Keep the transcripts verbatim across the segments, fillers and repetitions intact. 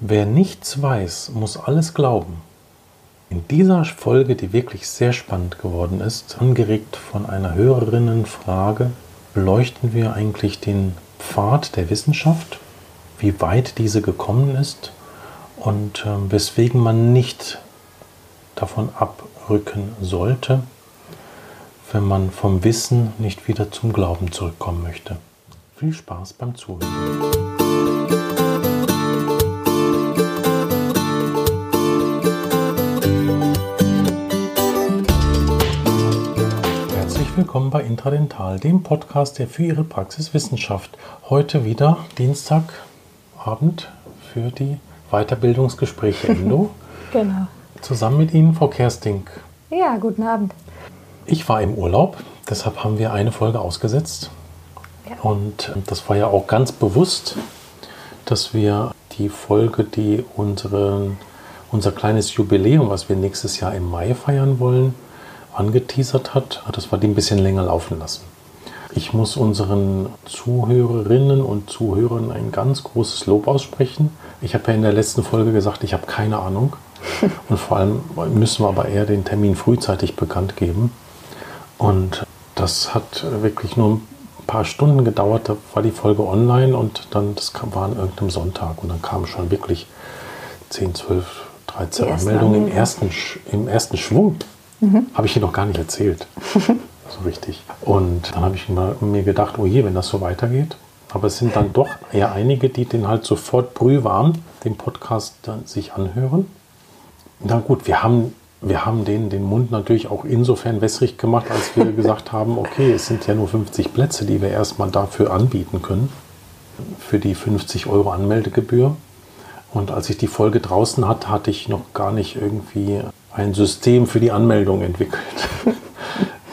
Wer nichts weiß, muss alles glauben. In dieser Folge, die wirklich sehr spannend geworden ist, angeregt von einer Hörerinnenfrage, beleuchten wir eigentlich den Pfad der Wissenschaft, wie weit diese gekommen ist und äh, weswegen man nicht davon abrücken sollte, wenn man vom Wissen nicht wieder zum Glauben zurückkommen möchte. Viel Spaß beim Zuhören. Willkommen bei Intradental, dem Podcast, der für Ihre Praxis Wissenschaft. Heute wieder Dienstagabend für die Weiterbildungsgespräche Endo. Genau. Zusammen mit Ihnen, Frau Kersting. Ja, guten Abend. Ich war im Urlaub, deshalb haben wir eine Folge ausgesetzt. Ja. Und das war ja auch ganz bewusst, dass wir die Folge, die unsere, unser kleines Jubiläum, was wir nächstes Jahr im Mai feiern wollen, angeteasert hat, dass wir die ein bisschen länger laufen lassen. Ich muss unseren Zuhörerinnen und Zuhörern ein ganz großes Lob aussprechen. Ich habe ja in der letzten Folge gesagt, ich habe keine Ahnung. Und vor allem müssen wir aber eher den Termin frühzeitig bekannt geben. Und das hat wirklich nur ein paar Stunden gedauert. Da war die Folge online und dann, das war an irgendeinem Sonntag. Und dann kamen schon wirklich zehn, zwölf, dreizehn Anmeldungen im ersten, im ersten Schwung. Mhm. Habe ich hier noch gar nicht erzählt, so richtig. Und dann habe ich mir gedacht, oh je, wenn das so weitergeht. Aber es sind dann doch eher einige, die den halt sofort brühwarm, den Podcast dann sich anhören. Na gut, wir haben, wir haben denen den Mund natürlich auch insofern wässrig gemacht, als wir gesagt haben, okay, es sind ja nur fünfzig Plätze, die wir erstmal dafür anbieten können, für die fünfzig Euro Anmeldegebühr. Und als ich die Folge draußen hatte, hatte ich noch gar nicht irgendwie ein System für die Anmeldung entwickelt.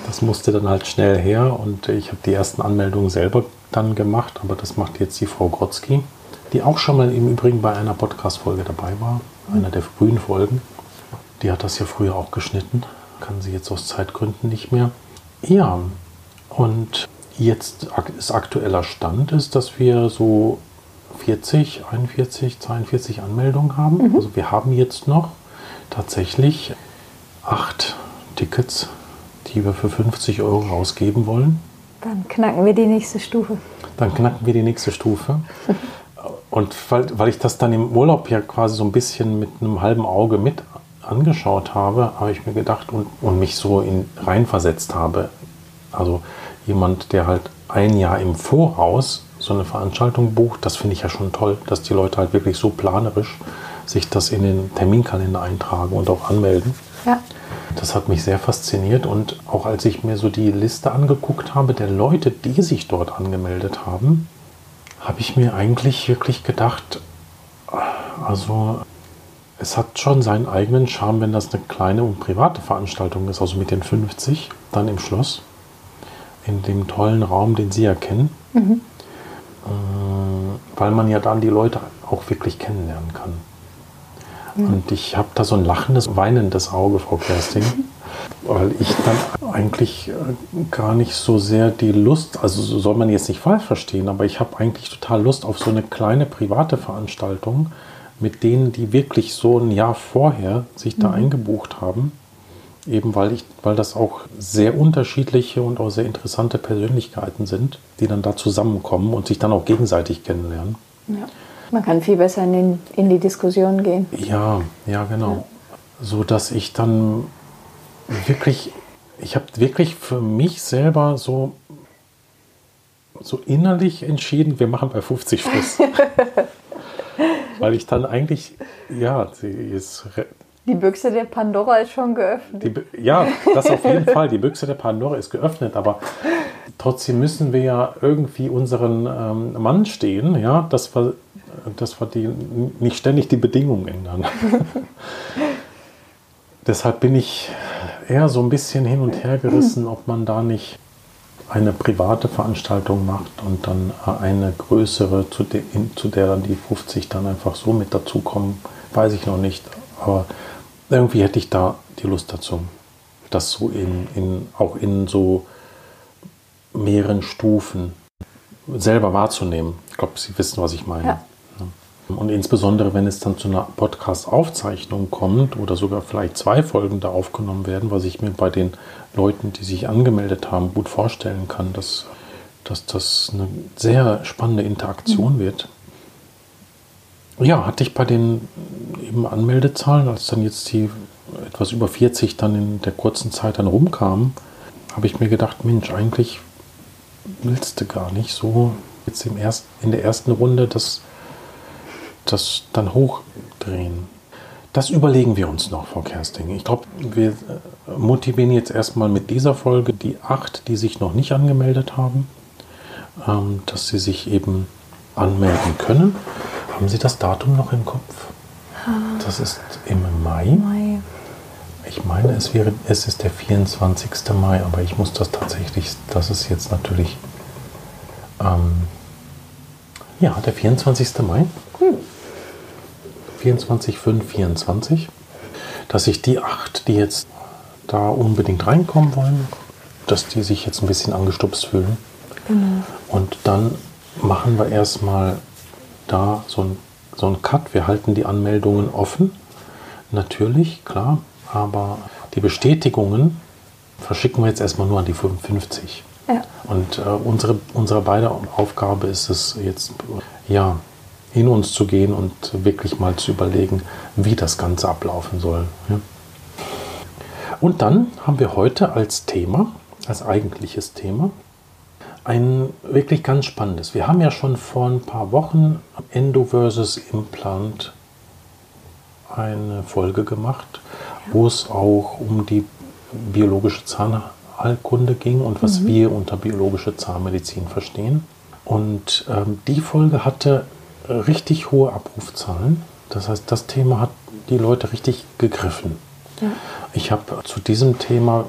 Das musste dann halt schnell her und ich habe die ersten Anmeldungen selber dann gemacht, aber das macht jetzt die Frau Grotzki, die auch schon mal im Übrigen bei einer Podcast-Folge dabei war, einer der frühen Folgen. Die hat das ja früher auch geschnitten, kann sie jetzt aus Zeitgründen nicht mehr. Ja, und jetzt ist aktueller Stand ist, dass wir so vierzig, einundvierzig, zweiundvierzig Anmeldungen haben. Mhm. Also wir haben jetzt noch tatsächlich acht Tickets, die wir für fünfzig Euro rausgeben wollen. Dann knacken wir die nächste Stufe. Dann knacken wir die nächste Stufe. Und weil, weil ich das dann im Urlaub ja quasi so ein bisschen mit einem halben Auge mit angeschaut habe, habe ich mir gedacht und, und mich so in, reinversetzt habe. Also jemand, der halt ein Jahr im Voraus so eine Veranstaltung bucht, das finde ich ja schon toll, dass die Leute halt wirklich so planerisch sich das in den Terminkalender eintragen und auch anmelden. Ja. Das hat mich sehr fasziniert und auch als ich mir so die Liste angeguckt habe, der Leute, die sich dort angemeldet haben, habe ich mir eigentlich wirklich gedacht, also es hat schon seinen eigenen Charme, wenn das eine kleine und private Veranstaltung ist, also mit den fünfzig, dann im Schloss, in dem tollen Raum, den Sie ja kennen. Mhm. Weil man ja dann die Leute auch wirklich kennenlernen kann. Ja. Und ich habe da so ein lachendes, weinendes Auge, Frau Kersting, weil ich dann eigentlich gar nicht so sehr die Lust, also so soll man jetzt nicht falsch verstehen, aber ich habe eigentlich total Lust auf so eine kleine private Veranstaltung mit denen, die wirklich so ein Jahr vorher sich da mhm. eingebucht haben, eben weil, ich, weil das auch sehr unterschiedliche und auch sehr interessante Persönlichkeiten sind, die dann da zusammenkommen und sich dann auch gegenseitig kennenlernen. Ja. Man kann viel besser in, den, in die Diskussion gehen. Ja, ja, genau. Ja. So dass ich dann wirklich, ich habe wirklich für mich selber so, so innerlich entschieden, wir machen bei fünfzig Schluss. Weil ich dann eigentlich, ja, sie ist... Die Büchse der Pandora ist schon geöffnet. Die, ja, das auf jeden Fall. Die Büchse der Pandora ist geöffnet, aber trotzdem müssen wir ja irgendwie unseren ähm, Mann stehen, ja, dass wir, dass wir die, nicht ständig die Bedingungen ändern. Deshalb bin ich eher so ein bisschen hin und her gerissen, ob man da nicht eine private Veranstaltung macht und dann eine größere, zu, de, in, zu der dann die fünfzig dann einfach so mit dazukommen, weiß ich noch nicht. Aber irgendwie hätte ich da die Lust dazu, das so in, in, auch in so mehreren Stufen selber wahrzunehmen. Ich glaube, Sie wissen, was ich meine. Ja. Und insbesondere, wenn es dann zu einer Podcast-Aufzeichnung kommt oder sogar vielleicht zwei Folgen da aufgenommen werden, was ich mir bei den Leuten, die sich angemeldet haben, gut vorstellen kann, dass, dass das eine sehr spannende Interaktion wird. Ja, hatte ich bei den eben Anmeldezahlen, als dann jetzt die etwas über vierzig dann in der kurzen Zeit dann rumkamen, habe ich mir gedacht, Mensch, eigentlich willst du gar nicht so jetzt im ersten, in der ersten Runde das, das dann hochdrehen. Das überlegen wir uns noch, Frau Kersting. Ich glaube, wir motivieren jetzt erstmal mit dieser Folge die acht, die sich noch nicht angemeldet haben, dass sie sich eben anmelden können. Haben Sie das Datum noch im Kopf? Das ist im Mai. Mai. Ich meine, es wäre, es ist der vierundzwanzigste Mai, aber ich muss das tatsächlich, das ist jetzt natürlich, ähm, ja, der vierundzwanzigste Mai, cool. vierundzwanzig fünf vierundzwanzig, dass sich die acht, die jetzt da unbedingt reinkommen wollen, dass die sich jetzt ein bisschen angestupst fühlen. Genau. Und dann machen wir erstmal da so ein, so ein Cut. Wir halten die Anmeldungen offen, natürlich, klar. Aber die Bestätigungen verschicken wir jetzt erstmal nur an die fünfundfünfzig. Ja. Und äh, unsere, unsere beide Aufgabe ist es jetzt, ja, in uns zu gehen und wirklich mal zu überlegen, wie das Ganze ablaufen soll. Ja. Und dann haben wir heute als Thema, als eigentliches Thema, ein wirklich ganz spannendes. Wir haben ja schon vor ein paar Wochen Endo versus Implant eine Folge gemacht, wo es auch um die biologische Zahnheilkunde ging und was mhm. wir unter biologische Zahnmedizin verstehen. Und ähm, die Folge hatte richtig hohe Abrufzahlen. Das heißt, das Thema hat die Leute richtig gegriffen. Ja. Ich habe zu diesem Thema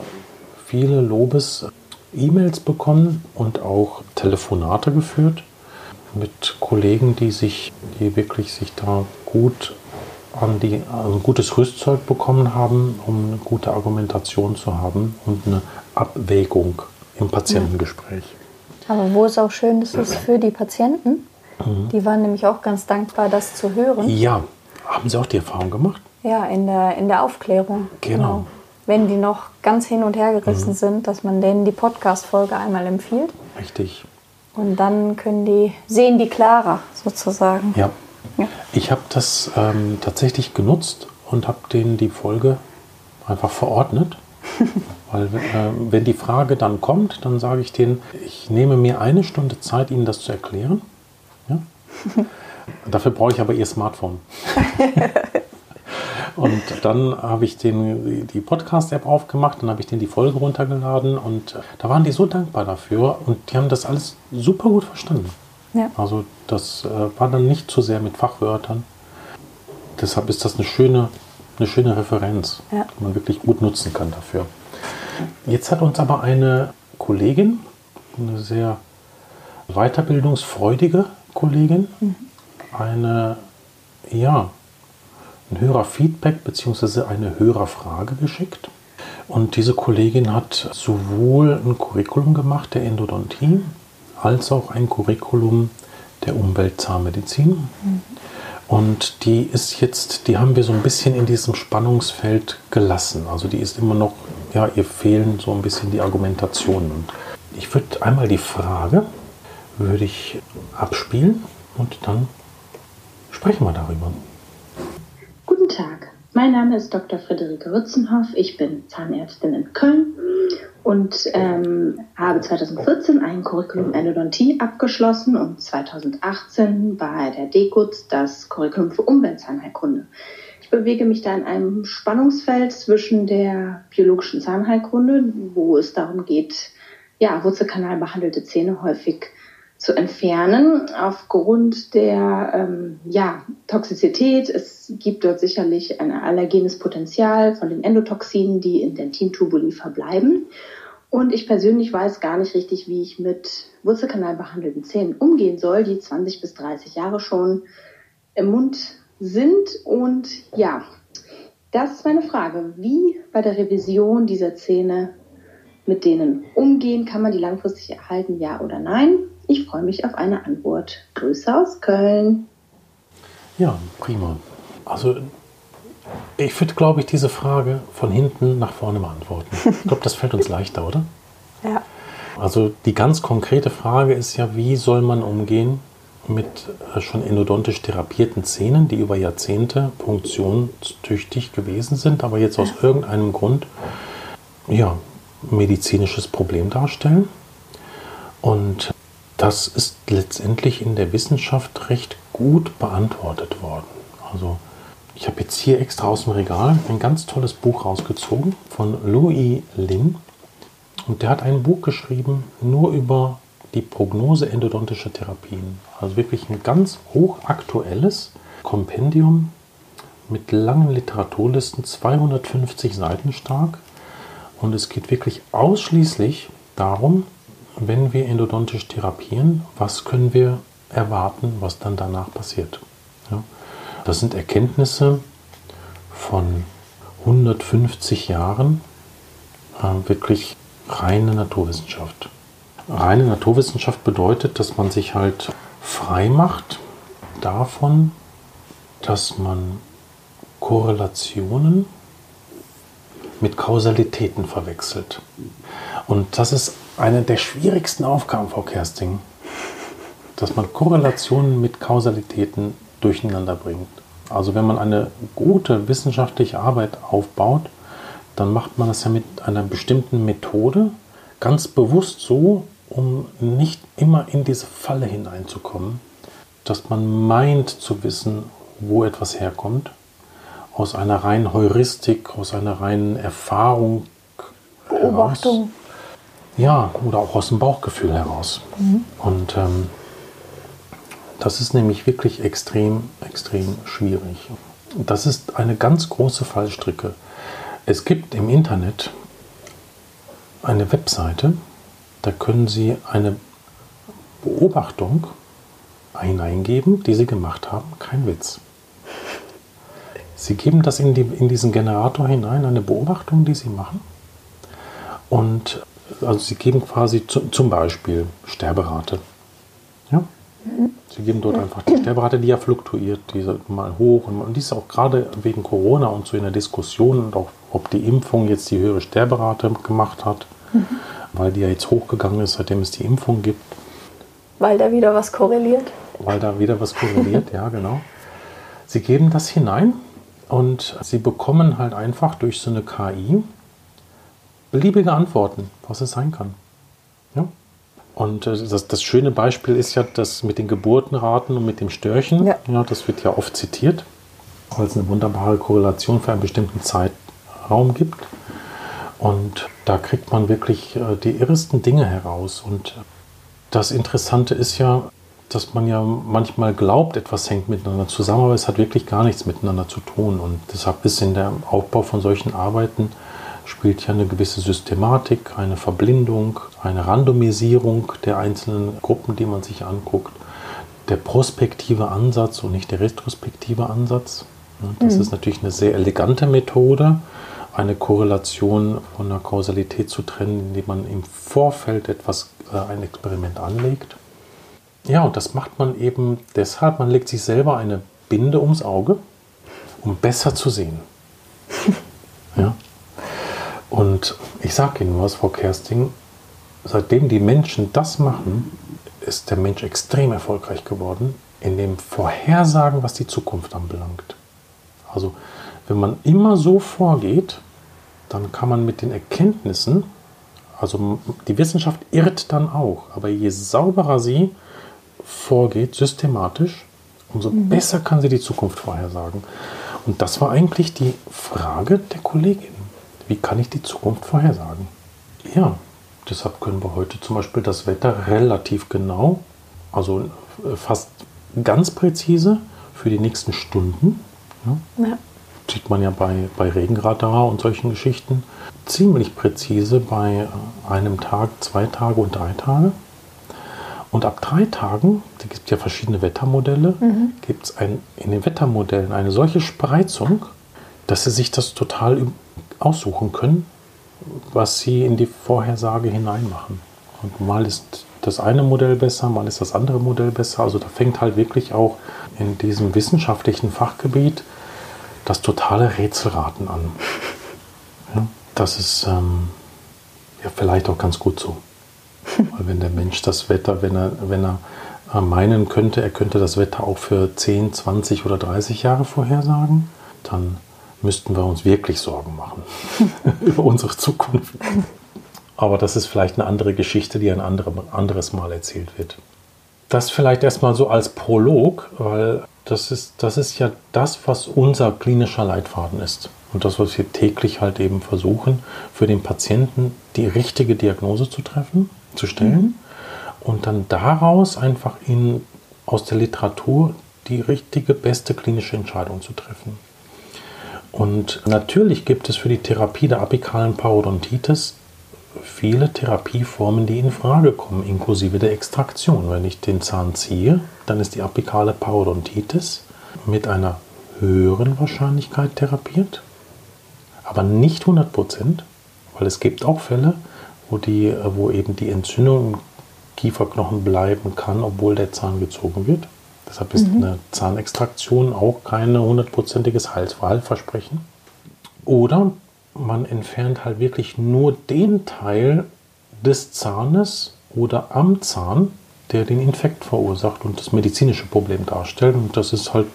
viele Lobes-E-Mails bekommen und auch Telefonate geführt mit Kollegen, die sich, die wirklich sich da gut an die ein gutes Rüstzeug bekommen haben, um eine gute Argumentation zu haben und eine Abwägung im Patientengespräch. Aber wo es auch schön ist, ist für die Patienten. Mhm. Die waren nämlich auch ganz dankbar, das zu hören. Ja, haben Sie auch die Erfahrung gemacht? Ja, in der, in der Aufklärung. Genau. Genau. Wenn die noch ganz hin und her gerissen mhm. sind, dass man denen die Podcast-Folge einmal empfiehlt. Richtig. Und dann können die, sehen die klarer sozusagen. Ja. Ja. Ich habe das ähm, tatsächlich genutzt und habe denen die Folge einfach verordnet. Weil äh, wenn die Frage dann kommt, dann sage ich denen, ich nehme mir eine Stunde Zeit, Ihnen das zu erklären. Ja? Dafür brauche ich aber Ihr Smartphone. Und dann habe ich denen die Podcast-App aufgemacht, dann habe ich denen die Folge runtergeladen und da waren die so dankbar dafür und die haben das alles super gut verstanden. Ja. Also das äh, war dann nicht zu sehr mit Fachwörtern. Deshalb ist das eine schöne, eine schöne Referenz, ja, die man wirklich gut nutzen kann dafür. Jetzt hat uns aber eine Kollegin, eine sehr weiterbildungsfreudige Kollegin, mhm. eine, ja, ein Hörerfeedback bzw. eine Hörerfrage geschickt. Und diese Kollegin hat sowohl ein Curriculum gemacht, der Endodontie, als auch ein Curriculum der Umweltzahnmedizin. Mhm. Und die ist jetzt, die haben wir so ein bisschen in diesem Spannungsfeld gelassen. Also die ist immer noch, ja, ihr fehlen so ein bisschen die Argumentationen. Und ich würde einmal die Frage, würde ich abspielen und dann sprechen wir darüber. Guten Tag, mein Name ist Doktor Friederike Rützenhoff. Ich bin Zahnärztin in Köln. Und ähm, habe zweitausendvierzehn ein Curriculum Endodontie abgeschlossen und zweitausendachtzehn war der D E C U Z das Curriculum für Umweltzahnheilkunde. Ich bewege mich da in einem Spannungsfeld zwischen der biologischen Zahnheilkunde, wo es darum geht, ja, wurzelkanalbehandelte Zähne häufig zu entfernen aufgrund der ähm, ja, Toxizität. Es gibt dort sicherlich ein allergenes Potenzial von den Endotoxinen, die in Dentintubuli verbleiben. Und ich persönlich weiß gar nicht richtig, wie ich mit wurzelkanalbehandelten Zähnen umgehen soll, die zwanzig bis dreißig Jahre schon im Mund sind. Und ja, das ist meine Frage. Wie bei der Revision dieser Zähne mit denen umgehen? Kann man die langfristig erhalten, ja oder nein? Ich freue mich auf eine Antwort. Grüße aus Köln. Ja, prima. Also ich würde, glaube ich, diese Frage von hinten nach vorne beantworten. Ich glaube, das fällt uns leichter, oder? Ja. Also die ganz konkrete Frage ist ja, wie soll man umgehen mit schon endodontisch therapierten Zähnen, die über Jahrzehnte funktionstüchtig gewesen sind, aber jetzt aus irgendeinem Grund ja, ein medizinisches Problem darstellen. Und das ist letztendlich in der Wissenschaft recht gut beantwortet worden. Also ich habe jetzt hier extra aus dem Regal ein ganz tolles Buch rausgezogen von Louis Lim. Und der hat ein Buch geschrieben, nur über die Prognose endodontischer Therapien. Also wirklich ein ganz hochaktuelles Kompendium mit langen Literaturlisten, zweihundertfünfzig Seiten stark. Und es geht wirklich ausschließlich darum, wenn wir endodontisch therapieren, was können wir erwarten, was dann danach passiert. Ja? Das sind Erkenntnisse von hundertfünfzig Jahren, äh, wirklich reine Naturwissenschaft. Reine Naturwissenschaft bedeutet, dass man sich halt frei macht davon, dass man Korrelationen mit Kausalitäten verwechselt. Und das ist eine der schwierigsten Aufgaben, Frau Kersting, dass man Korrelationen mit Kausalitäten durcheinander bringt. Also wenn man eine gute wissenschaftliche Arbeit aufbaut, dann macht man das ja mit einer bestimmten Methode ganz bewusst so, um nicht immer in diese Falle hineinzukommen, dass man meint zu wissen, wo etwas herkommt, aus einer reinen Heuristik, aus einer reinen Erfahrung, Beobachtung. Ja, oder auch aus dem Bauchgefühl heraus. Mhm. Und ähm, das ist nämlich wirklich extrem, extrem schwierig. Das ist eine ganz große Fallstricke. Es gibt im Internet eine Webseite, da können Sie eine Beobachtung hineingeben, die Sie gemacht haben. Kein Witz. Sie geben das in, die, in diesen Generator hinein, eine Beobachtung, die Sie machen. Und also Sie geben quasi zu, zum Beispiel Sterberate. Ja? Sie geben dort einfach die Sterberate, die ja fluktuiert, die mal hoch und, mal, und die ist auch gerade wegen Corona und so in der Diskussion und auch, ob die Impfung jetzt die höhere Sterberate gemacht hat, mhm. weil die ja jetzt hochgegangen ist, seitdem es die Impfung gibt. Weil da wieder was korreliert. Weil da wieder was korreliert, ja genau. Sie geben das hinein und Sie bekommen halt einfach durch so eine K I beliebige Antworten, was es sein kann. Ja? Und das, das schöne Beispiel ist ja das mit den Geburtenraten und mit dem Störchen. Ja. Ja, das wird ja oft zitiert, weil es eine wunderbare Korrelation für einen bestimmten Zeitraum gibt. Und da kriegt man wirklich die irresten Dinge heraus. Und das Interessante ist ja, dass man ja manchmal glaubt, etwas hängt miteinander zusammen, aber es hat wirklich gar nichts miteinander zu tun. Und deshalb ist in der Aufbau von solchen Arbeiten spielt ja eine gewisse Systematik, eine Verblindung, eine Randomisierung der einzelnen Gruppen, die man sich anguckt. Der prospektive Ansatz und nicht der retrospektive Ansatz. Das mhm. ist natürlich eine sehr elegante Methode, eine Korrelation von einer Kausalität zu trennen, indem man im Vorfeld etwas, äh, ein Experiment anlegt. Ja, und das macht man eben deshalb, man legt sich selber eine Binde ums Auge, um besser zu sehen. Ja. Und ich sage Ihnen was, Frau Kersting, seitdem die Menschen das machen, ist der Mensch extrem erfolgreich geworden in dem Vorhersagen, was die Zukunft anbelangt. Also wenn man immer so vorgeht, dann kann man mit den Erkenntnissen, also die Wissenschaft irrt dann auch, aber je sauberer sie vorgeht, systematisch, umso mhm. besser kann sie die Zukunft vorhersagen. Und das war eigentlich die Frage der Kollegin. Wie kann ich die Zukunft vorhersagen? Ja, deshalb können wir heute zum Beispiel das Wetter relativ genau, also fast ganz präzise für die nächsten Stunden, ja, ja. sieht man ja bei, bei Regenradar und solchen Geschichten, ziemlich präzise bei einem Tag, zwei Tage und drei Tage. Und ab drei Tagen, da gibt es ja verschiedene Wettermodelle, mhm. gibt es in den Wettermodellen eine solche Spreizung, dass Sie sich das total über aussuchen können, was Sie in die Vorhersage hineinmachen. Und mal ist das eine Modell besser, mal ist das andere Modell besser. Also da fängt halt wirklich auch in diesem wissenschaftlichen Fachgebiet das totale Rätselraten an. Ja, das ist ähm, ja vielleicht auch ganz gut so. Weil wenn der Mensch das Wetter, wenn er, wenn er meinen könnte, er könnte das Wetter auch für zehn, zwanzig oder dreißig Jahre vorhersagen, dann müssten wir uns wirklich Sorgen machen über unsere Zukunft. Aber das ist vielleicht eine andere Geschichte, die ein anderes Mal erzählt wird. Das vielleicht erstmal so als Prolog, weil das ist, das ist ja das, was unser klinischer Leitfaden ist. Und das, was wir täglich halt eben versuchen, für den Patienten die richtige Diagnose zu treffen, zu stellen. Mhm. Und dann daraus einfach in, aus der Literatur die richtige, beste klinische Entscheidung zu treffen. Und natürlich gibt es für die Therapie der apikalen Parodontitis viele Therapieformen, die in Frage kommen, inklusive der Extraktion. Wenn ich den Zahn ziehe, dann ist die apikale Parodontitis mit einer höheren Wahrscheinlichkeit therapiert, aber nicht hundert Prozent, weil es gibt auch Fälle, wo, die, wo eben die Entzündung im Kieferknochen bleiben kann, obwohl der Zahn gezogen wird. Deshalb ist mhm. eine Zahnextraktion auch kein hundertprozentiges Heilversprechen. Oder man entfernt halt wirklich nur den Teil des Zahnes oder am Zahn, der den Infekt verursacht und das medizinische Problem darstellt. Und das ist halt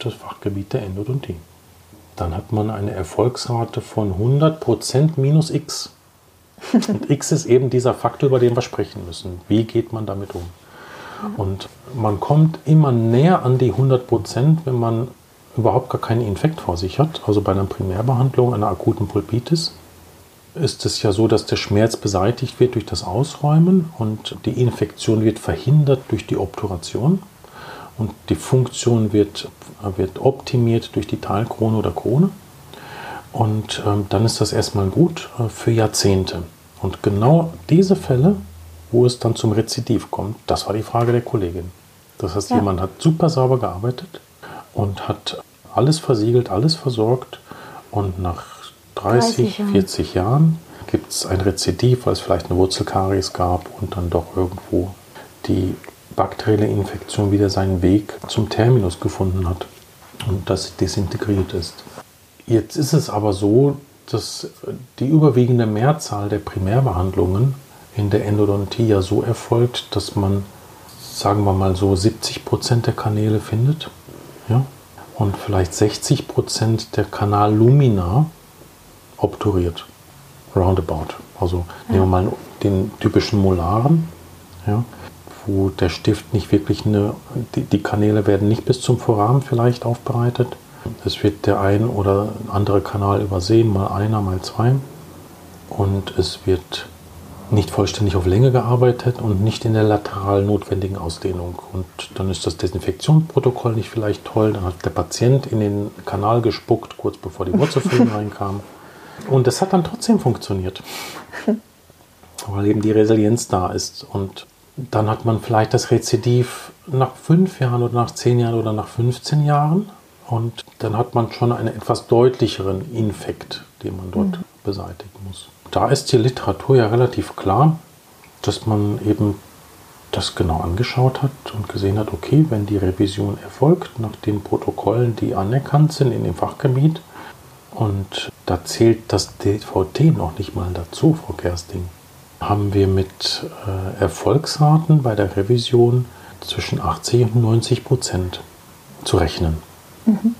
das Fachgebiet der Endodontie. Dann hat man eine Erfolgsrate von hundert Prozent minus X. Und X ist eben dieser Faktor, über den wir sprechen müssen. Wie geht man damit um? Und man kommt immer näher an die hundert Prozent, wenn man überhaupt gar keinen Infekt vor sich hat. Also bei einer Primärbehandlung, einer akuten Pulpitis, ist es ja so, dass der Schmerz beseitigt wird durch das Ausräumen und die Infektion wird verhindert durch die Obturation und die Funktion wird, wird optimiert durch die Talkrone oder Krone. Und ähm, dann ist das erstmal gut äh, für Jahrzehnte. Und genau diese Fälle, wo es dann zum Rezidiv kommt, das war die Frage der Kollegin. Das heißt, ja. Jemand hat super sauber gearbeitet und hat alles versiegelt, alles versorgt. Und nach dreißig, vierzig Jahren gibt es ein Rezidiv, weil es vielleicht eine Wurzelkaries gab und dann doch irgendwo die bakterielle Infektion wieder seinen Weg zum Terminus gefunden hat und das desintegriert ist. Jetzt ist es aber so, dass die überwiegende Mehrzahl der Primärbehandlungen in der Endodontie ja so erfolgt, dass man, sagen wir mal so, siebzig Prozent der Kanäle findet, ja? Und vielleicht sechzig Prozent der Kanallumina obturiert, roundabout. Also ja. Nehmen wir mal den typischen Molaren, ja? Wo der Stift nicht wirklich eine, die, die Kanäle werden nicht bis zum Vorrahmen vielleicht aufbereitet. Es wird der ein oder andere Kanal übersehen, mal einer, mal zwei. Und es wird nicht vollständig auf Länge gearbeitet und nicht in der lateral notwendigen Ausdehnung. Und dann ist das Desinfektionsprotokoll nicht vielleicht toll. Dann hat der Patient in den Kanal gespuckt, kurz bevor die Wurzelfüllung reinkam. Und das hat dann trotzdem funktioniert, weil eben die Resilienz da ist. Und dann hat man vielleicht das Rezidiv nach fünf Jahren oder nach zehn Jahren oder nach fünfzehn Jahren. Und dann hat man schon einen etwas deutlicheren Infekt, den man dort mhm. beseitigen muss. Da ist die Literatur ja relativ klar, dass man eben das genau angeschaut hat und gesehen hat, okay, wenn die Revision erfolgt nach den Protokollen, die anerkannt sind in dem Fachgebiet, und da zählt das D V T noch nicht mal dazu, Frau Kersting, haben wir mit äh, Erfolgsraten bei der Revision zwischen achtzig und neunzig Prozent zu rechnen. Mhm.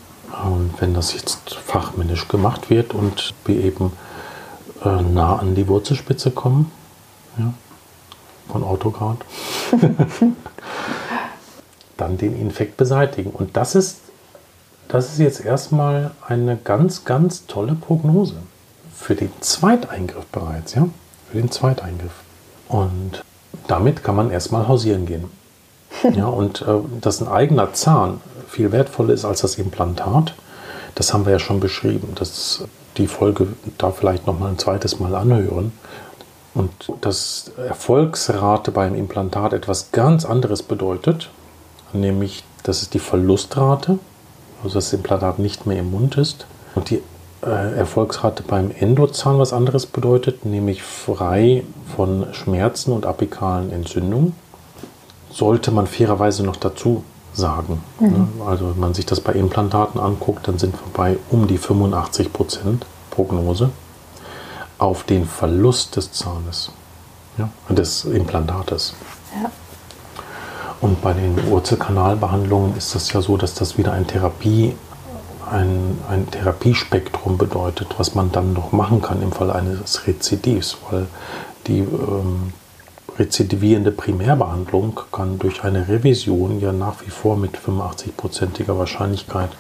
Und wenn das jetzt fachmännisch gemacht wird und wir eben äh, nah an die Wurzelspitze kommen, ja, von Autograd, dann den Infekt beseitigen. Und das ist, das ist jetzt erstmal eine ganz, ganz tolle Prognose für den Zweiteingriff bereits, ja, für den Zweiteingriff. Und damit kann man erstmal hausieren gehen. Ja, und äh, dass ein eigener Zahn viel wertvoller ist als das Implantat, das haben wir ja schon beschrieben. Das, die Folge da vielleicht nochmal ein zweites Mal anhören. Und dass Erfolgsrate beim Implantat etwas ganz anderes bedeutet, nämlich, das ist die Verlustrate, also dass das Implantat nicht mehr im Mund ist. Und die äh, Erfolgsrate beim Endozahn was anderes bedeutet, nämlich frei von Schmerzen und apikalen Entzündungen. Sollte man fairerweise noch dazu sagen. Mhm. Also wenn man sich das bei Implantaten anguckt, dann sind wir bei um die fünfundachtzig Prozent Prognose auf den Verlust des Zahnes, ja, des Implantates. Ja. Und bei den Wurzelkanalbehandlungen ist das ja so, dass das wieder ein Therapie, ein, ein Therapiespektrum bedeutet, was man dann noch machen kann im Fall eines Rezidivs, weil die ähm, rezidivierende Primärbehandlung kann durch eine Revision ja nach wie vor mit fünfundachtzig-prozentiger Wahrscheinlichkeit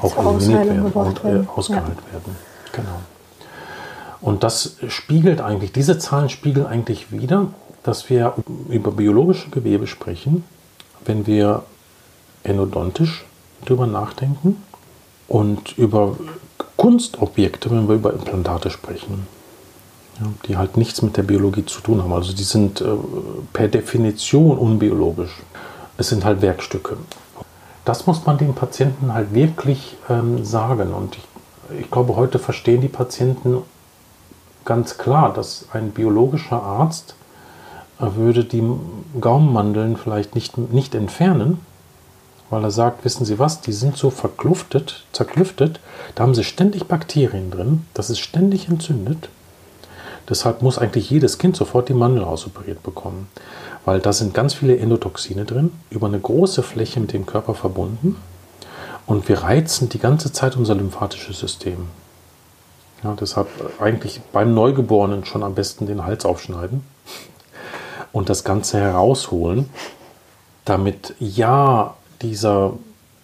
auch eliminiert werden und äh, ausgeheilt ja. werden. Genau. Und das spiegelt eigentlich, diese Zahlen spiegeln eigentlich wider, dass wir über biologische Gewebe sprechen, wenn wir endodontisch darüber nachdenken und über Kunstobjekte, wenn wir über Implantate sprechen, ja, die halt nichts mit der Biologie zu tun haben. Also die sind äh, per Definition unbiologisch. Es sind halt Werkstücke. Das muss man den Patienten halt wirklich ähm, sagen. Und ich, ich glaube, heute verstehen die Patienten ganz klar, dass ein biologischer Arzt würde die Gaumenmandeln vielleicht nicht, nicht entfernen, weil er sagt, wissen Sie was, die sind so verkluftet, zerklüftet, da haben sie ständig Bakterien drin, das ist ständig entzündet. Deshalb muss eigentlich jedes Kind sofort die Mandel ausoperiert bekommen, weil da sind ganz viele Endotoxine drin, über eine große Fläche mit dem Körper verbunden und wir reizen die ganze Zeit unser lymphatisches System. Ja, deshalb eigentlich beim Neugeborenen schon am besten den Hals aufschneiden und das Ganze herausholen, damit ja dieser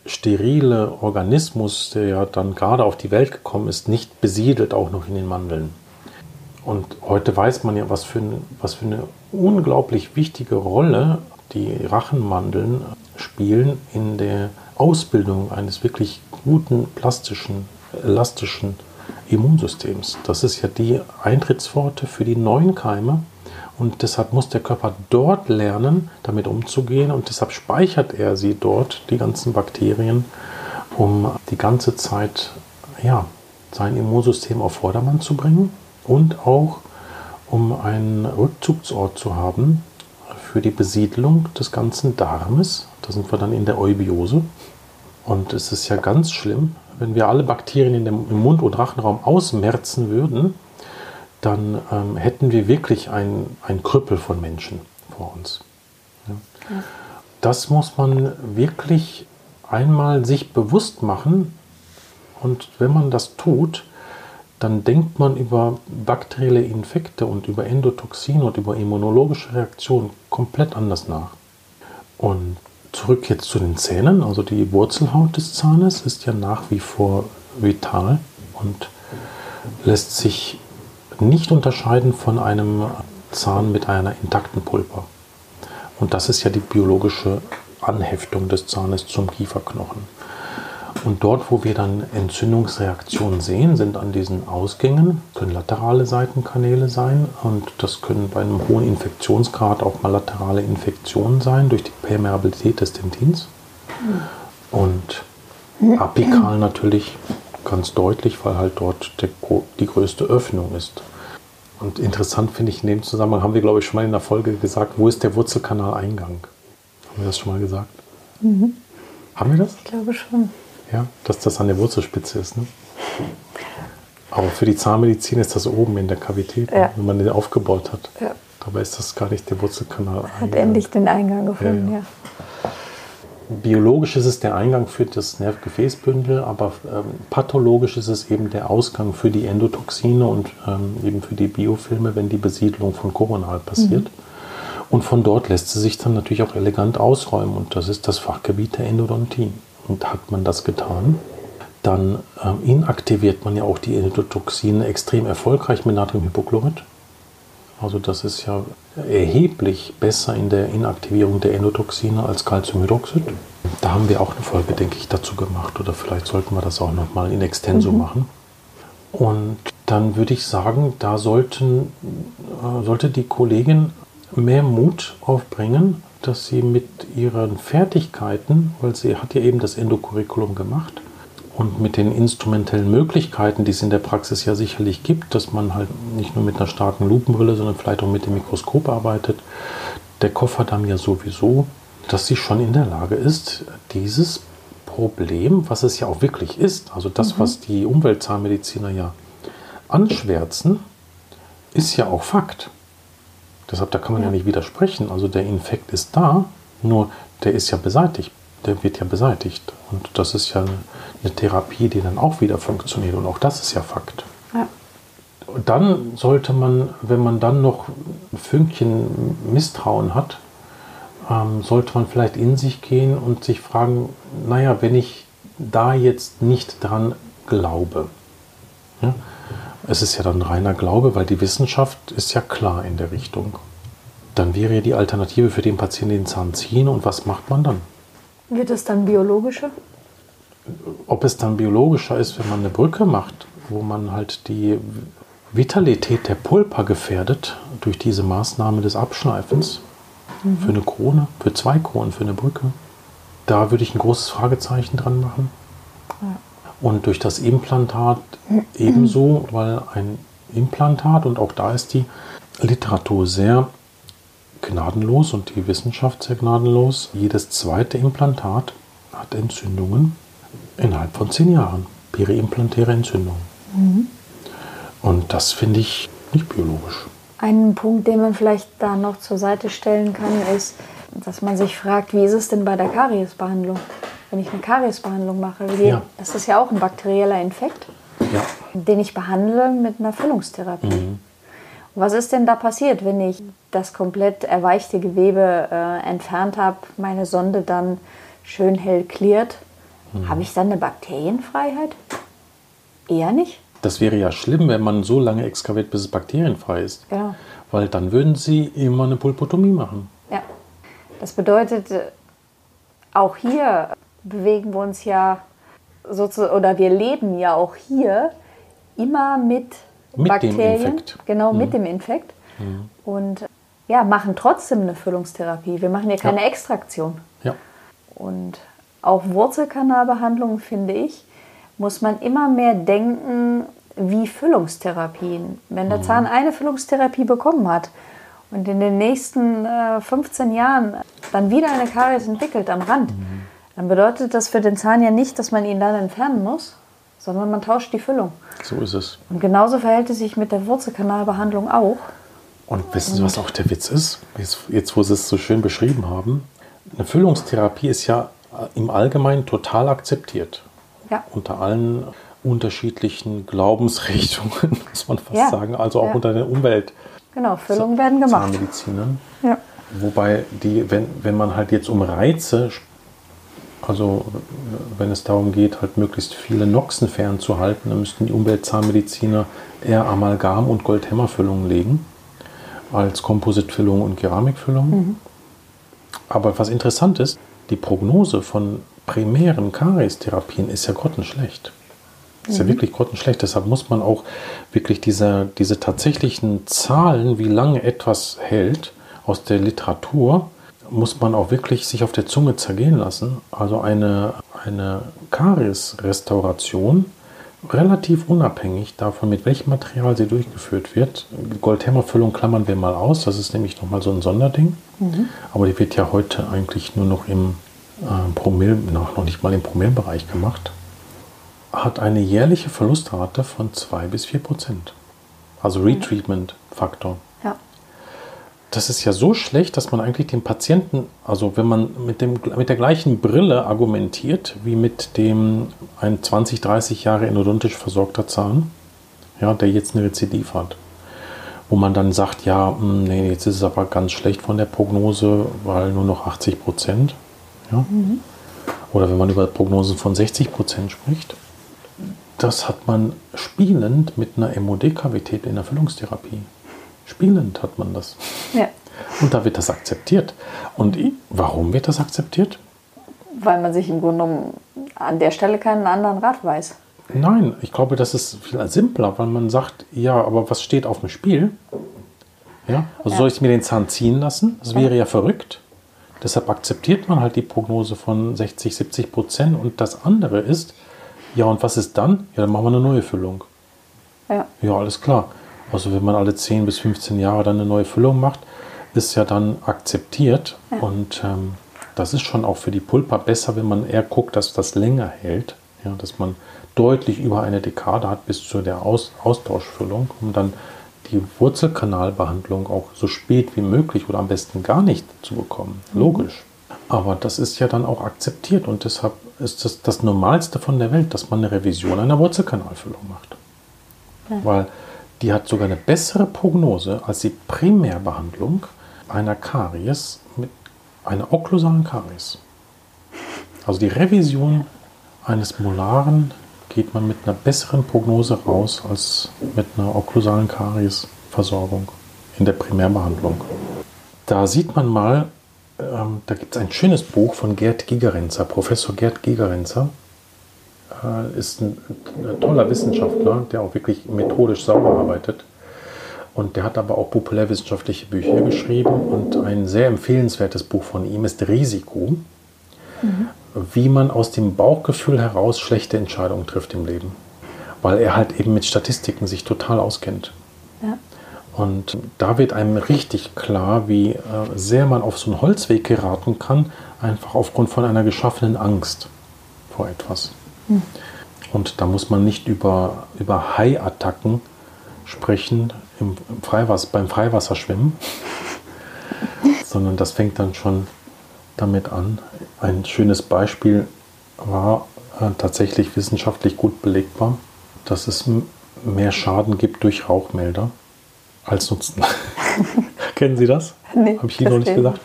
sterile Organismus, der ja dann gerade auf die Welt gekommen ist, nicht besiedelt auch noch in den Mandeln. Und heute weiß man ja, was für eine, was für eine unglaublich wichtige Rolle die Rachenmandeln spielen in der Ausbildung eines wirklich guten, plastischen, elastischen Immunsystems. Das ist ja die Eintrittspforte für die neuen Keime. Und deshalb muss der Körper dort lernen, damit umzugehen. Und deshalb speichert er sie dort, die ganzen Bakterien, um die ganze Zeit ja, sein Immunsystem auf Vordermann zu bringen. Und auch, um einen Rückzugsort zu haben für die Besiedlung des ganzen Darmes. Da sind wir dann in der Eubiose. Und es ist ja ganz schlimm, wenn wir alle Bakterien in dem, im Mund- und Rachenraum ausmerzen würden, dann ähm, hätten wir wirklich ein, ein Krüppel von Menschen vor uns. Ja. Ja. Das muss man wirklich einmal sich bewusst machen. Und wenn man das tut, dann denkt man über bakterielle Infekte und über Endotoxine und über immunologische Reaktionen komplett anders nach. Und zurück jetzt zu den Zähnen. Also die Wurzelhaut des Zahnes ist ja nach wie vor vital und lässt sich nicht unterscheiden von einem Zahn mit einer intakten Pulpa. Und das ist ja die biologische Anheftung des Zahnes zum Kieferknochen. Und dort, wo wir dann Entzündungsreaktionen sehen, sind an diesen Ausgängen, können laterale Seitenkanäle sein und das können bei einem hohen Infektionsgrad auch mal laterale Infektionen sein durch die Permeabilität des Dentins und apikal natürlich ganz deutlich, weil halt dort der, die größte Öffnung ist. Und interessant finde ich, in dem Zusammenhang haben wir, glaube ich, schon mal in der Folge gesagt, wo ist der Wurzelkanaleingang? Haben wir das schon mal gesagt? Mhm. Haben wir das? Ich glaube schon. Ja, dass das an der Wurzelspitze ist. Ne? Aber für die Zahnmedizin ist das oben in der Kavität, ja. Wenn man den aufgebaut hat. Ja. Dabei ist das gar nicht der Wurzelkanal. Hat endlich den Eingang gefunden, ja. ja. ja. Biologisch ist es der Eingang für das Nervgefäßbündel, aber ähm, pathologisch ist es eben der Ausgang für die Endotoxine und ähm, eben für die Biofilme, wenn die Besiedlung von Koronal passiert. Mhm. Und von dort lässt sie sich dann natürlich auch elegant ausräumen und das ist das Fachgebiet der Endodontie. Und hat man das getan, dann ähm, inaktiviert man ja auch die Endotoxine extrem erfolgreich mit Natriumhypochlorid. Also das ist ja erheblich besser in der Inaktivierung der Endotoxine als Calciumhydroxid. Da haben wir auch eine Folge, denke ich, dazu gemacht. Oder vielleicht sollten wir das auch nochmal in extenso mhm. machen. Und dann würde ich sagen, da sollten, äh, sollte die Kollegin mehr Mut aufbringen, dass sie mit ihren Fertigkeiten, weil sie hat ja eben das Endocurriculum gemacht und mit den instrumentellen Möglichkeiten, die es in der Praxis ja sicherlich gibt, dass man halt nicht nur mit einer starken Lupenbrille, sondern vielleicht auch mit dem Mikroskop arbeitet. Der Kofferdamm ja sowieso dass sie schon in der Lage ist, dieses Problem, was es ja auch wirklich ist, also das, mhm. was die Umweltzahnmediziner ja anschwärzen, ist ja auch Fakt. Deshalb, da kann man ja, ja nicht widersprechen. Also der Infekt ist da, nur der ist ja beseitigt. Der wird ja beseitigt. Und das ist ja eine Therapie, die dann auch wieder funktioniert. Und auch das ist ja Fakt. Ja. Und dann sollte man, wenn man dann noch ein Fünkchen Misstrauen hat, ähm, sollte man vielleicht in sich gehen und sich fragen, naja, wenn ich da jetzt nicht dran glaube. Ja? Es ist ja dann reiner Glaube, weil die Wissenschaft ist ja klar in der Richtung. Dann wäre ja die Alternative für den Patienten den Zahn ziehen. Und was macht man dann? Wird es dann biologischer? Ob es dann biologischer ist, wenn man eine Brücke macht, wo man halt die Vitalität der Pulpa gefährdet durch diese Maßnahme des Abschleifens mhm. für eine Krone, für zwei Kronen, für eine Brücke, da würde ich ein großes Fragezeichen dran machen. Ja. Und durch das Implantat ebenso, weil ein Implantat, und auch da ist die Literatur sehr gnadenlos und die Wissenschaft sehr gnadenlos, jedes zweite Implantat hat Entzündungen innerhalb von zehn Jahren, periimplantäre Entzündungen. Mhm. Und das finde ich nicht biologisch. Ein Punkt, den man vielleicht da noch zur Seite stellen kann, ist, dass man sich fragt, wie ist es denn bei der Kariesbehandlung? Wenn ich eine Kariesbehandlung mache, wie, ja. das ist ja auch ein bakterieller Infekt, ja. den ich behandle mit einer Füllungstherapie. Mhm. Was ist denn da passiert, wenn ich das komplett erweichte Gewebe äh, entfernt habe, meine Sonde dann schön hell cleart? Mhm. Habe ich dann eine Bakterienfreiheit? Eher nicht. Das wäre ja schlimm, wenn man so lange exkaviert, bis es bakterienfrei ist. Genau. Weil dann würden sie immer eine Pulpotomie machen. Ja, das bedeutet, auch hier bewegen wir uns ja sozusagen, oder wir leben ja auch hier immer mit, mit Bakterien, dem Infekt. Genau, mhm. mit dem Infekt. Mhm. Und ja, machen trotzdem eine Füllungstherapie. Wir machen ja keine ja. Extraktion. Ja. Und auch Wurzelkanalbehandlung, finde ich, muss man immer mehr denken wie Füllungstherapien. Wenn der mhm. Zahn eine Füllungstherapie bekommen hat und in den nächsten äh, fünfzehn Jahren dann wieder eine Karies entwickelt am Rand, mhm. dann bedeutet das für den Zahn ja nicht, dass man ihn dann entfernen muss, sondern man tauscht die Füllung. So ist es. Und genauso verhält es sich mit der Wurzelkanalbehandlung auch. Und wissen Sie, was auch der Witz ist? Jetzt, wo Sie es so schön beschrieben haben, eine Füllungstherapie ist ja im Allgemeinen total akzeptiert. Ja. Unter allen unterschiedlichen Glaubensrichtungen, muss man fast ja. sagen. Also auch ja. unter der Umwelt. Genau, Füllungen werden gemacht. Zahnmedizinern. Ja. Wobei, die, wenn, wenn man halt jetzt um Reize spricht, also wenn es darum geht, halt möglichst viele Noxen fernzuhalten, dann müssten die Umweltzahnmediziner eher Amalgam- und Goldhämmerfüllungen legen als Kompositfüllungen und Keramikfüllungen. Mhm. Aber was interessant ist, die Prognose von primären Kariestherapien ist ja grottenschlecht. Ist mhm. ja wirklich grottenschlecht. Deshalb muss man auch wirklich diese, diese tatsächlichen Zahlen, wie lange etwas hält, aus der Literatur, muss man auch wirklich sich auf der Zunge zergehen lassen. Also eine, eine Karies-Restauration, relativ unabhängig davon, mit welchem Material sie durchgeführt wird. Goldhämmerfüllung klammern wir mal aus, das ist nämlich nochmal so ein Sonderding. Mhm. Aber die wird ja heute eigentlich nur noch im äh, Promille, noch, noch nicht mal im Promillebereich gemacht. Hat eine jährliche Verlustrate von zwei bis vier Prozent. Also Retreatment-Faktor. Ja. Das ist ja so schlecht, dass man eigentlich den Patienten, also wenn man mit, dem, mit der gleichen Brille argumentiert, wie mit dem ein zwanzig, dreißig Jahre endodontisch versorgter Zahn, ja, der jetzt eine Rezidiv hat, wo man dann sagt, ja, mh, nee, jetzt ist es aber ganz schlecht von der Prognose, weil nur noch achtzig Prozent, ja? Mhm. Oder wenn man über Prognosen von sechzig Prozent spricht, das hat man spielend mit einer M O D-Kavität in der Füllungstherapie. Spielend hat man das. Ja. Und da wird das akzeptiert. Und warum wird das akzeptiert? Weil man sich im Grunde genommen an der Stelle keinen anderen Rat weiß. Nein, ich glaube, das ist viel simpler, weil man sagt, ja, aber was steht auf dem Spiel? Ja, also ja. soll ich mir den Zahn ziehen lassen? Das wäre ja. ja verrückt. Deshalb akzeptiert man halt die Prognose von sechzig, siebzig Prozent. Und das andere ist, ja, und was ist dann? Ja, dann machen wir eine neue Füllung. Ja, ja, alles klar. Also wenn man alle zehn bis fünfzehn Jahre dann eine neue Füllung macht, ist ja dann akzeptiert. Ja. Und ähm, Das ist schon auch für die Pulpa besser, wenn man eher guckt, dass das länger hält, ja, dass man deutlich über eine Dekade hat bis zu der Aus Austauschfüllung, um dann die Wurzelkanalbehandlung auch so spät wie möglich oder am besten gar nicht zu bekommen. Logisch. Aber das ist ja dann auch akzeptiert und deshalb ist das das Normalste von der Welt, dass man eine Revision einer Wurzelkanalfüllung macht. Ja. Weil die hat sogar eine bessere Prognose als die Primärbehandlung einer Karies mit einer okklusalen Karies. Also die Revision eines Molaren geht man mit einer besseren Prognose raus als mit einer okklusalen Kariesversorgung in der Primärbehandlung. Da sieht man mal, ähm, da gibt es ein schönes Buch von Gerd Gigerenzer, Professor Gerd Gigerenzer. Äh, ist ein, ein toller Wissenschaftler, der auch wirklich methodisch sauber arbeitet. Und der hat aber auch populärwissenschaftliche Bücher geschrieben. Und ein sehr empfehlenswertes Buch von ihm ist Risiko. Mhm. Wie man aus dem Bauchgefühl heraus schlechte Entscheidungen trifft im Leben. Weil er halt eben mit Statistiken sich total auskennt. Ja. Und da wird einem richtig klar, wie sehr man auf so einen Holzweg geraten kann, einfach aufgrund von einer geschaffenen Angst vor etwas. Hm. Und da muss man nicht über, über Haiattacken sprechen im Freiwasser, beim Freiwasserschwimmen, sondern das fängt dann schon damit an. Ein schönes Beispiel war äh, tatsächlich wissenschaftlich gut belegbar, dass es mehr Schaden gibt durch Rauchmelder als Nutzen. Kennen Sie das? Nee, habe ich Ihnen noch nicht gesagt.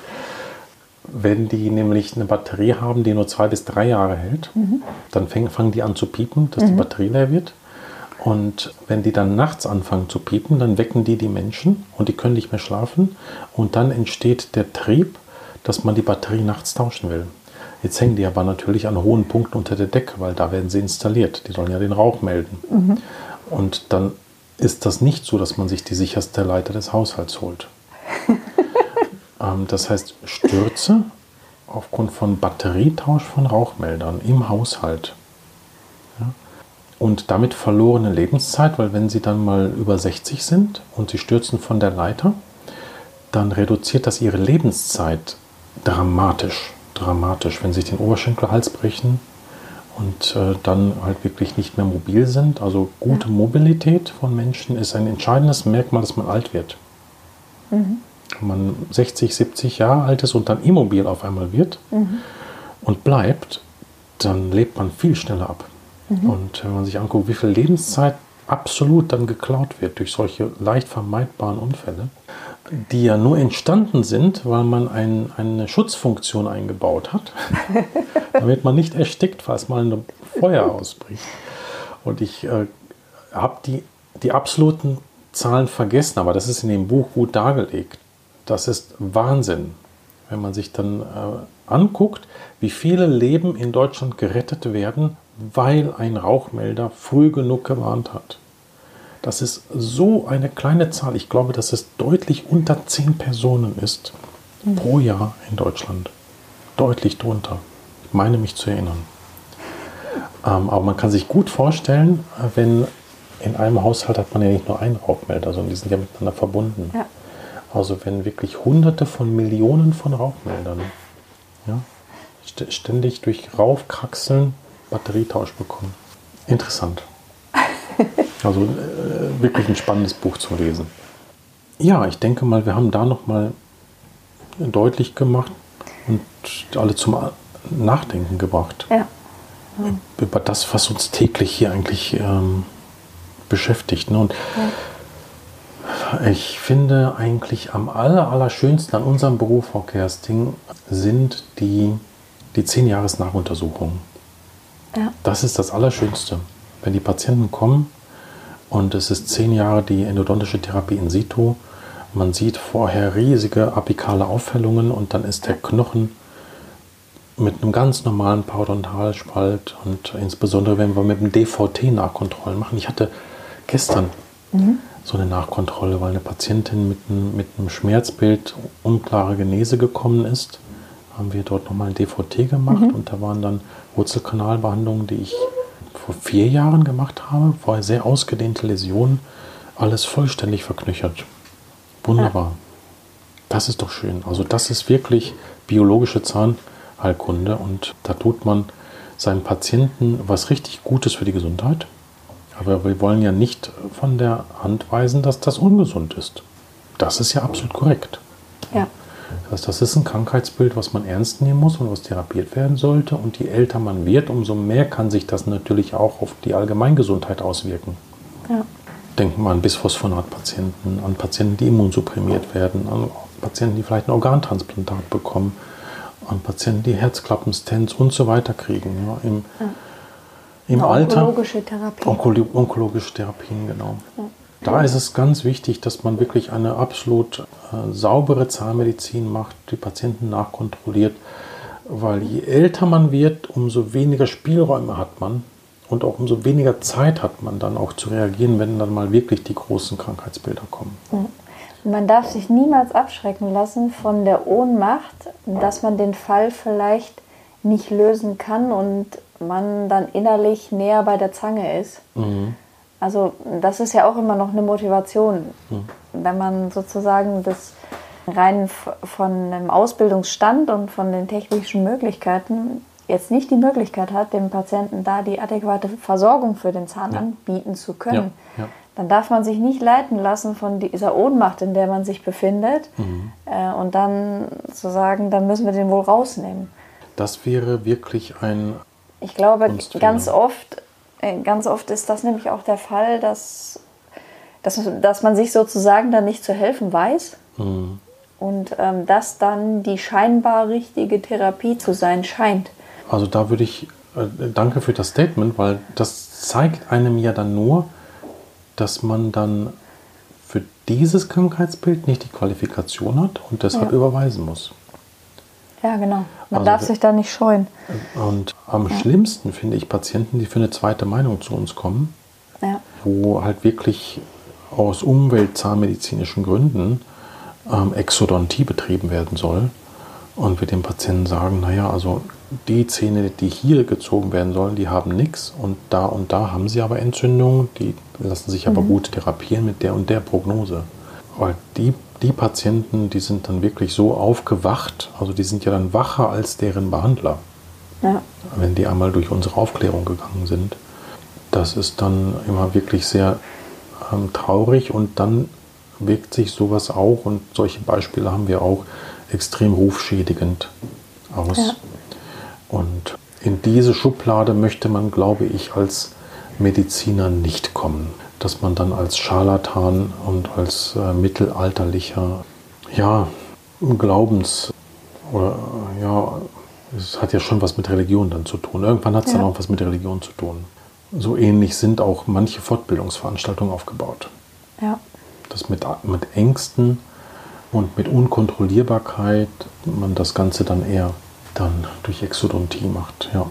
Wenn die nämlich eine Batterie haben, die nur zwei bis drei Jahre hält, mhm. dann fäng, fangen die an zu piepen, dass mhm. die Batterie leer wird. Und wenn die dann nachts anfangen zu piepen, dann wecken die die Menschen und die können nicht mehr schlafen. Und dann entsteht der Trieb, dass man die Batterie nachts tauschen will. Jetzt hängen die aber natürlich an hohen Punkten unter der Decke, weil da werden sie installiert. Die sollen ja den Rauch melden. Mhm. Und dann ist das nicht so, dass man sich die sicherste Leiter des Haushalts holt. ähm, das heißt, Stürze aufgrund von Batterietausch von Rauchmeldern im Haushalt. Ja? Und damit verlorene Lebenszeit, weil wenn sie dann mal über sechzig sind und sie stürzen von der Leiter, dann reduziert das ihre Lebenszeit dramatisch. Dramatisch, wenn sie sich den Oberschenkelhals brechen und äh, dann halt wirklich nicht mehr mobil sind. Also gute Mobilität von Menschen ist ein entscheidendes Merkmal, dass man alt wird. Mhm. Wenn man sechzig, siebzig Jahre alt ist und dann immobil auf einmal wird mhm. und bleibt, dann lebt man viel schneller ab. Mhm. Und wenn man sich anguckt, wie viel Lebenszeit absolut dann geklaut wird durch solche leicht vermeidbaren Unfälle, die ja nur entstanden sind, weil man ein, eine Schutzfunktion eingebaut hat, damit man nicht erstickt, falls mal ein Feuer ausbricht. Und ich äh, habe die, die absoluten Zahlen vergessen, aber das ist in dem Buch gut dargelegt. Das ist Wahnsinn, wenn man sich dann äh, anguckt, wie viele Leben in Deutschland gerettet werden, weil ein Rauchmelder früh genug gewarnt hat. Das ist so eine kleine Zahl. Ich glaube, dass es deutlich unter zehn Personen ist mhm. pro Jahr in Deutschland. Deutlich drunter. Ich meine mich zu erinnern. Ähm, aber man kann sich gut vorstellen, wenn in einem Haushalt hat man ja nicht nur einen Rauchmelder, sondern die sind ja miteinander verbunden. Ja. Also wenn wirklich Hunderte von Millionen von Rauchmeldern ja, st- ständig durch Raufkraxeln Batterietausch bekommen. Interessant. Also äh, wirklich ein spannendes Buch zu lesen. Ja, ich denke mal, wir haben da nochmal deutlich gemacht und alle zum Nachdenken gebracht. Ja. Ja. Über das, was uns täglich hier eigentlich ähm, beschäftigt. Ne? Und ja. ich finde eigentlich am aller, allerschönsten an unserem Beruf, Frau Kersting, sind die, die zehn Jahres Nachuntersuchungen. Ja. Das ist das Allerschönste. Wenn die Patienten kommen und es ist zehn Jahre die endodontische Therapie in situ, man sieht vorher riesige apikale Auffällungen und dann ist der Knochen mit einem ganz normalen Parodontalspalt und insbesondere wenn wir mit dem D V T Nachkontrollen machen. Ich hatte gestern mhm. so eine Nachkontrolle, weil eine Patientin mit einem, mit einem Schmerzbild unklare Genese gekommen ist. Haben wir dort nochmal ein D V T gemacht mhm. und da waren dann Wurzelkanalbehandlungen, die ich vor vier Jahren gemacht habe, war sehr ausgedehnte Läsionen, alles vollständig verknöchert. Wunderbar. Ja. Das ist doch schön. Also das ist wirklich biologische Zahn- Heilkunde und da tut man seinem Patienten was richtig Gutes für die Gesundheit. Aber wir wollen ja nicht von der Hand weisen, dass das ungesund ist. Das ist ja absolut korrekt. Ja. Das heißt, das ist ein Krankheitsbild, was man ernst nehmen muss und was therapiert werden sollte. Und je älter man wird, umso mehr kann sich das natürlich auch auf die Allgemeingesundheit auswirken. Ja. Denken wir an Bisphosphonatpatienten, an Patienten, die immunsupprimiert werden, an Patienten, die vielleicht ein Organtransplantat bekommen, an Patienten, die Herzklappensstents und so weiter kriegen. Ja, im, ja. Im Alter, onkologische Therapien. Onkolo onkologische Therapien, genau. Ja. Da ist es ganz wichtig, dass man wirklich eine absolut äh, saubere Zahnmedizin macht, die Patienten nachkontrolliert, weil je älter man wird, umso weniger Spielräume hat man und auch umso weniger Zeit hat man dann auch zu reagieren, wenn dann mal wirklich die großen Krankheitsbilder kommen. Ja. Man darf sich niemals abschrecken lassen von der Ohnmacht, dass man den Fall vielleicht nicht lösen kann und man dann innerlich näher bei der Zange ist. Mhm. Also das ist ja auch immer noch eine Motivation, mhm. wenn man sozusagen das rein von dem Ausbildungsstand und von den technischen Möglichkeiten jetzt nicht die Möglichkeit hat, dem Patienten da die adäquate Versorgung für den Zahn ja. anbieten zu können. Ja. Ja. Dann darf man sich nicht leiten lassen von dieser Ohnmacht, in der man sich befindet mhm. äh, und dann zu sagen, dann müssen wir den wohl rausnehmen. Das wäre wirklich ein... Ich glaube, ganz oft, ganz oft ist das nämlich auch der Fall, dass, dass, dass man sich sozusagen dann nicht zu helfen weiß mhm. und ähm, dass dann die scheinbar richtige Therapie zu sein scheint. Also da würde ich, äh, danke für das Statement, weil das zeigt einem ja dann nur, dass man dann für dieses Krankheitsbild nicht die Qualifikation hat und deshalb ja. überweisen muss. Ja, genau. Man also, darf sich da nicht scheuen. Und am ja. schlimmsten finde ich Patienten, die für eine zweite Meinung zu uns kommen, ja. wo halt wirklich aus umweltzahnmedizinischen Gründen ähm, Exodontie betrieben werden soll. Und wir dem Patienten sagen, naja, also die Zähne, die hier gezogen werden sollen, die haben nichts. Und da und da haben sie aber Entzündungen, die lassen sich mhm. aber gut therapieren mit der und der Prognose. Weil die Die Patienten, die sind dann wirklich so aufgewacht, also die sind ja dann wacher als deren Behandler, ja. wenn die einmal durch unsere Aufklärung gegangen sind. Das ist dann immer wirklich sehr ähm, traurig und dann wirkt sich sowas auch, und solche Beispiele haben wir auch, extrem rufschädigend aus. Ja. Und in diese Schublade möchte man, glaube ich, als Mediziner nicht kommen. Dass man dann als Scharlatan und als äh, mittelalterlicher ja, Glaubens... oder ja, es hat ja schon was mit Religion dann zu tun. Irgendwann hat es ja. dann auch was mit Religion zu tun. So ähnlich sind auch manche Fortbildungsveranstaltungen aufgebaut. Ja. Dass mit, mit Ängsten und mit Unkontrollierbarkeit man das Ganze dann eher dann durch Exodontie macht, ja.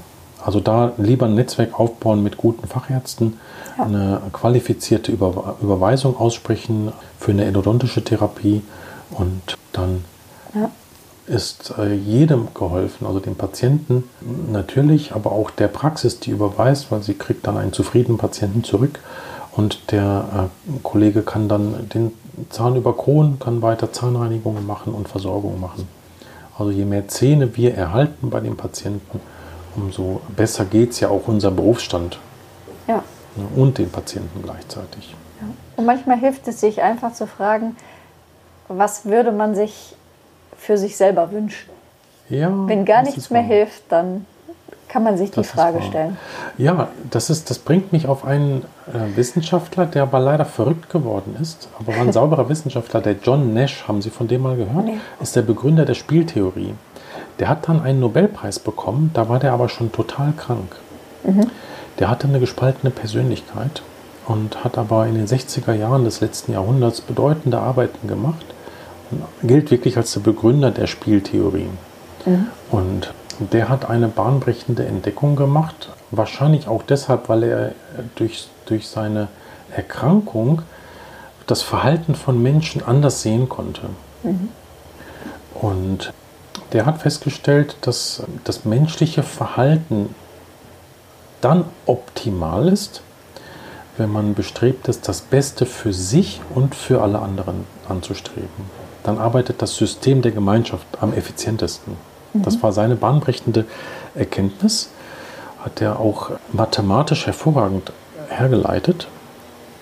Also da lieber ein Netzwerk aufbauen mit guten Fachärzten, ja. eine qualifizierte Über- Überweisung aussprechen für eine endodontische Therapie und dann ja. ist äh, jedem geholfen, also dem Patienten natürlich, aber auch der Praxis, die überweist, weil sie kriegt dann einen zufriedenen Patienten zurück und der äh, Kollege kann dann den Zahn überkronen, kann weiter Zahnreinigungen machen und Versorgung machen. Also je mehr Zähne wir erhalten bei dem Patienten, umso besser geht es ja auch unserem Berufsstand ja. und den Patienten gleichzeitig. Ja. Und manchmal hilft es sich einfach zu fragen, was würde man sich für sich selber wünschen? Ja, wenn gar nichts mehr hilft, dann kann man sich die Frage stellen. Ja, das, ist, das bringt mich auf einen äh, Wissenschaftler, der aber leider verrückt geworden ist, aber war ein sauberer Wissenschaftler, der John Nash, haben Sie von dem mal gehört? Nee. Ist der Begründer der Spieltheorie. Der hat dann einen Nobelpreis bekommen, da war der aber schon total krank. Mhm. Der hatte eine gespaltene Persönlichkeit und hat aber in den sechziger Jahren des letzten Jahrhunderts bedeutende Arbeiten gemacht und gilt wirklich als der Begründer der Spieltheorie. Mhm. Und der hat eine bahnbrechende Entdeckung gemacht, wahrscheinlich auch deshalb, weil er durch, durch seine Erkrankung das Verhalten von Menschen anders sehen konnte. Mhm. Und der hat festgestellt, dass das menschliche Verhalten dann optimal ist, wenn man bestrebt ist, das Beste für sich und für alle anderen anzustreben. Dann arbeitet das System der Gemeinschaft am effizientesten. Mhm. Das war seine bahnbrechende Erkenntnis, hat er auch mathematisch hervorragend hergeleitet.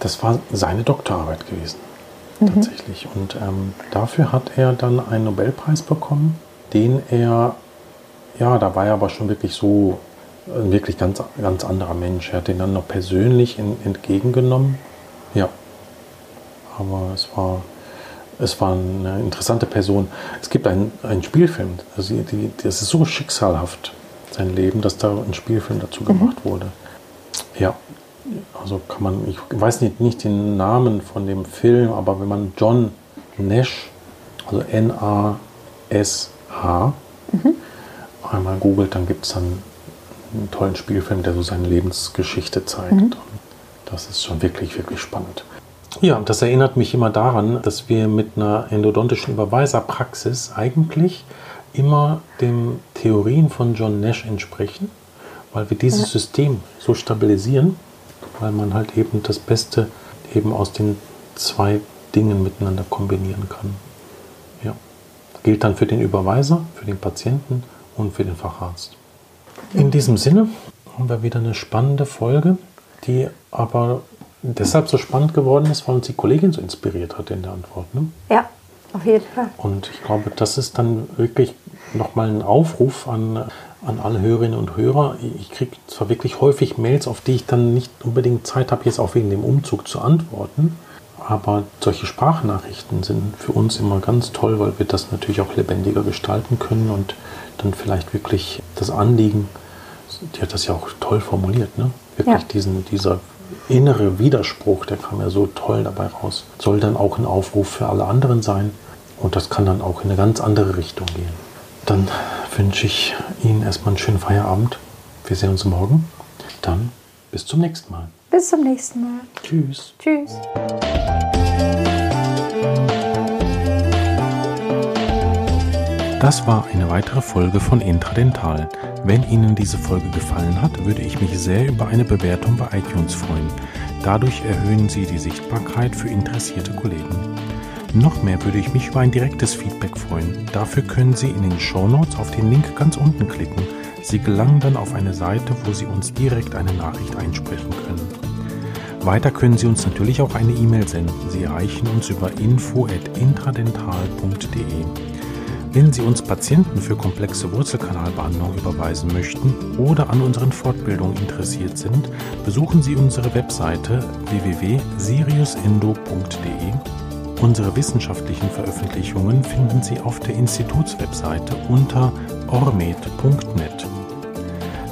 Das war seine Doktorarbeit gewesen, mhm. tatsächlich. Und ähm, dafür hat er dann einen Nobelpreis bekommen, den er, ja, da war er aber schon wirklich so ein wirklich ganz, ganz anderer Mensch. Er hat den dann noch persönlich in, entgegengenommen. Ja, aber es war, es war eine interessante Person. Es gibt einen, einen Spielfilm, also die, das ist so schicksalhaft, sein Leben, dass da ein Spielfilm dazu gemacht mhm. wurde. Ja, also kann man, ich weiß nicht, nicht den Namen von dem Film, aber wenn man John Nash, also N A S H, mhm. einmal googelt, dann gibt es dann einen tollen Spielfilm, der so seine Lebensgeschichte zeigt. Mhm. Das ist schon wirklich, wirklich spannend. Ja, das erinnert mich immer daran, dass wir mit einer endodontischen Überweiserpraxis eigentlich immer den Theorien von John Nash entsprechen, weil wir dieses ja. System so stabilisieren, weil man halt eben das Beste eben aus den zwei Dingen miteinander kombinieren kann. Ja. Gilt dann für den Überweiser, für den Patienten und für den Facharzt. In diesem Sinne haben wir wieder eine spannende Folge, die aber deshalb so spannend geworden ist, weil uns die Kollegin so inspiriert hat in der Antwort. Ne? Ja, auf jeden Fall. Und ich glaube, das ist dann wirklich nochmal ein Aufruf an, an alle Hörerinnen und Hörer. Ich kriege zwar wirklich häufig Mails, auf die ich dann nicht unbedingt Zeit habe, jetzt auch wegen dem Umzug zu antworten, aber solche Sprachnachrichten sind für uns immer ganz toll, weil wir das natürlich auch lebendiger gestalten können und dann vielleicht wirklich das Anliegen, die hat das ja auch toll formuliert, ne? Wirklich ja. diesen, dieser innere Widerspruch, der kam ja so toll dabei raus, soll dann auch ein Aufruf für alle anderen sein und das kann dann auch in eine ganz andere Richtung gehen. Dann wünsche ich Ihnen erstmal einen schönen Feierabend. Wir sehen uns morgen. Dann bis zum nächsten Mal. Bis zum nächsten Mal. Tschüss. Tschüss. Das war eine weitere Folge von Intradental. Wenn Ihnen diese Folge gefallen hat, würde ich mich sehr über eine Bewertung bei iTunes freuen. Dadurch erhöhen Sie die Sichtbarkeit für interessierte Kollegen. Noch mehr würde ich mich über ein direktes Feedback freuen. Dafür können Sie in den Shownotes auf den Link ganz unten klicken. Sie gelangen dann auf eine Seite, wo Sie uns direkt eine Nachricht einsprechen können. Weiter können Sie uns natürlich auch eine E-Mail senden. Sie erreichen uns über info at intradental punkt de. Wenn Sie uns Patienten für komplexe Wurzelkanalbehandlung überweisen möchten oder an unseren Fortbildungen interessiert sind, besuchen Sie unsere Webseite w w w punkt siriusendo punkt de. Unsere wissenschaftlichen Veröffentlichungen finden Sie auf der Institutswebseite unter ormed punkt net.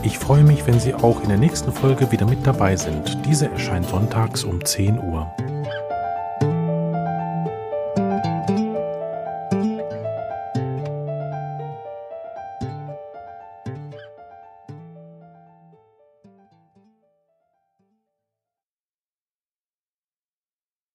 Ich freue mich, wenn Sie auch in der nächsten Folge wieder mit dabei sind. Diese erscheint sonntags um zehn Uhr.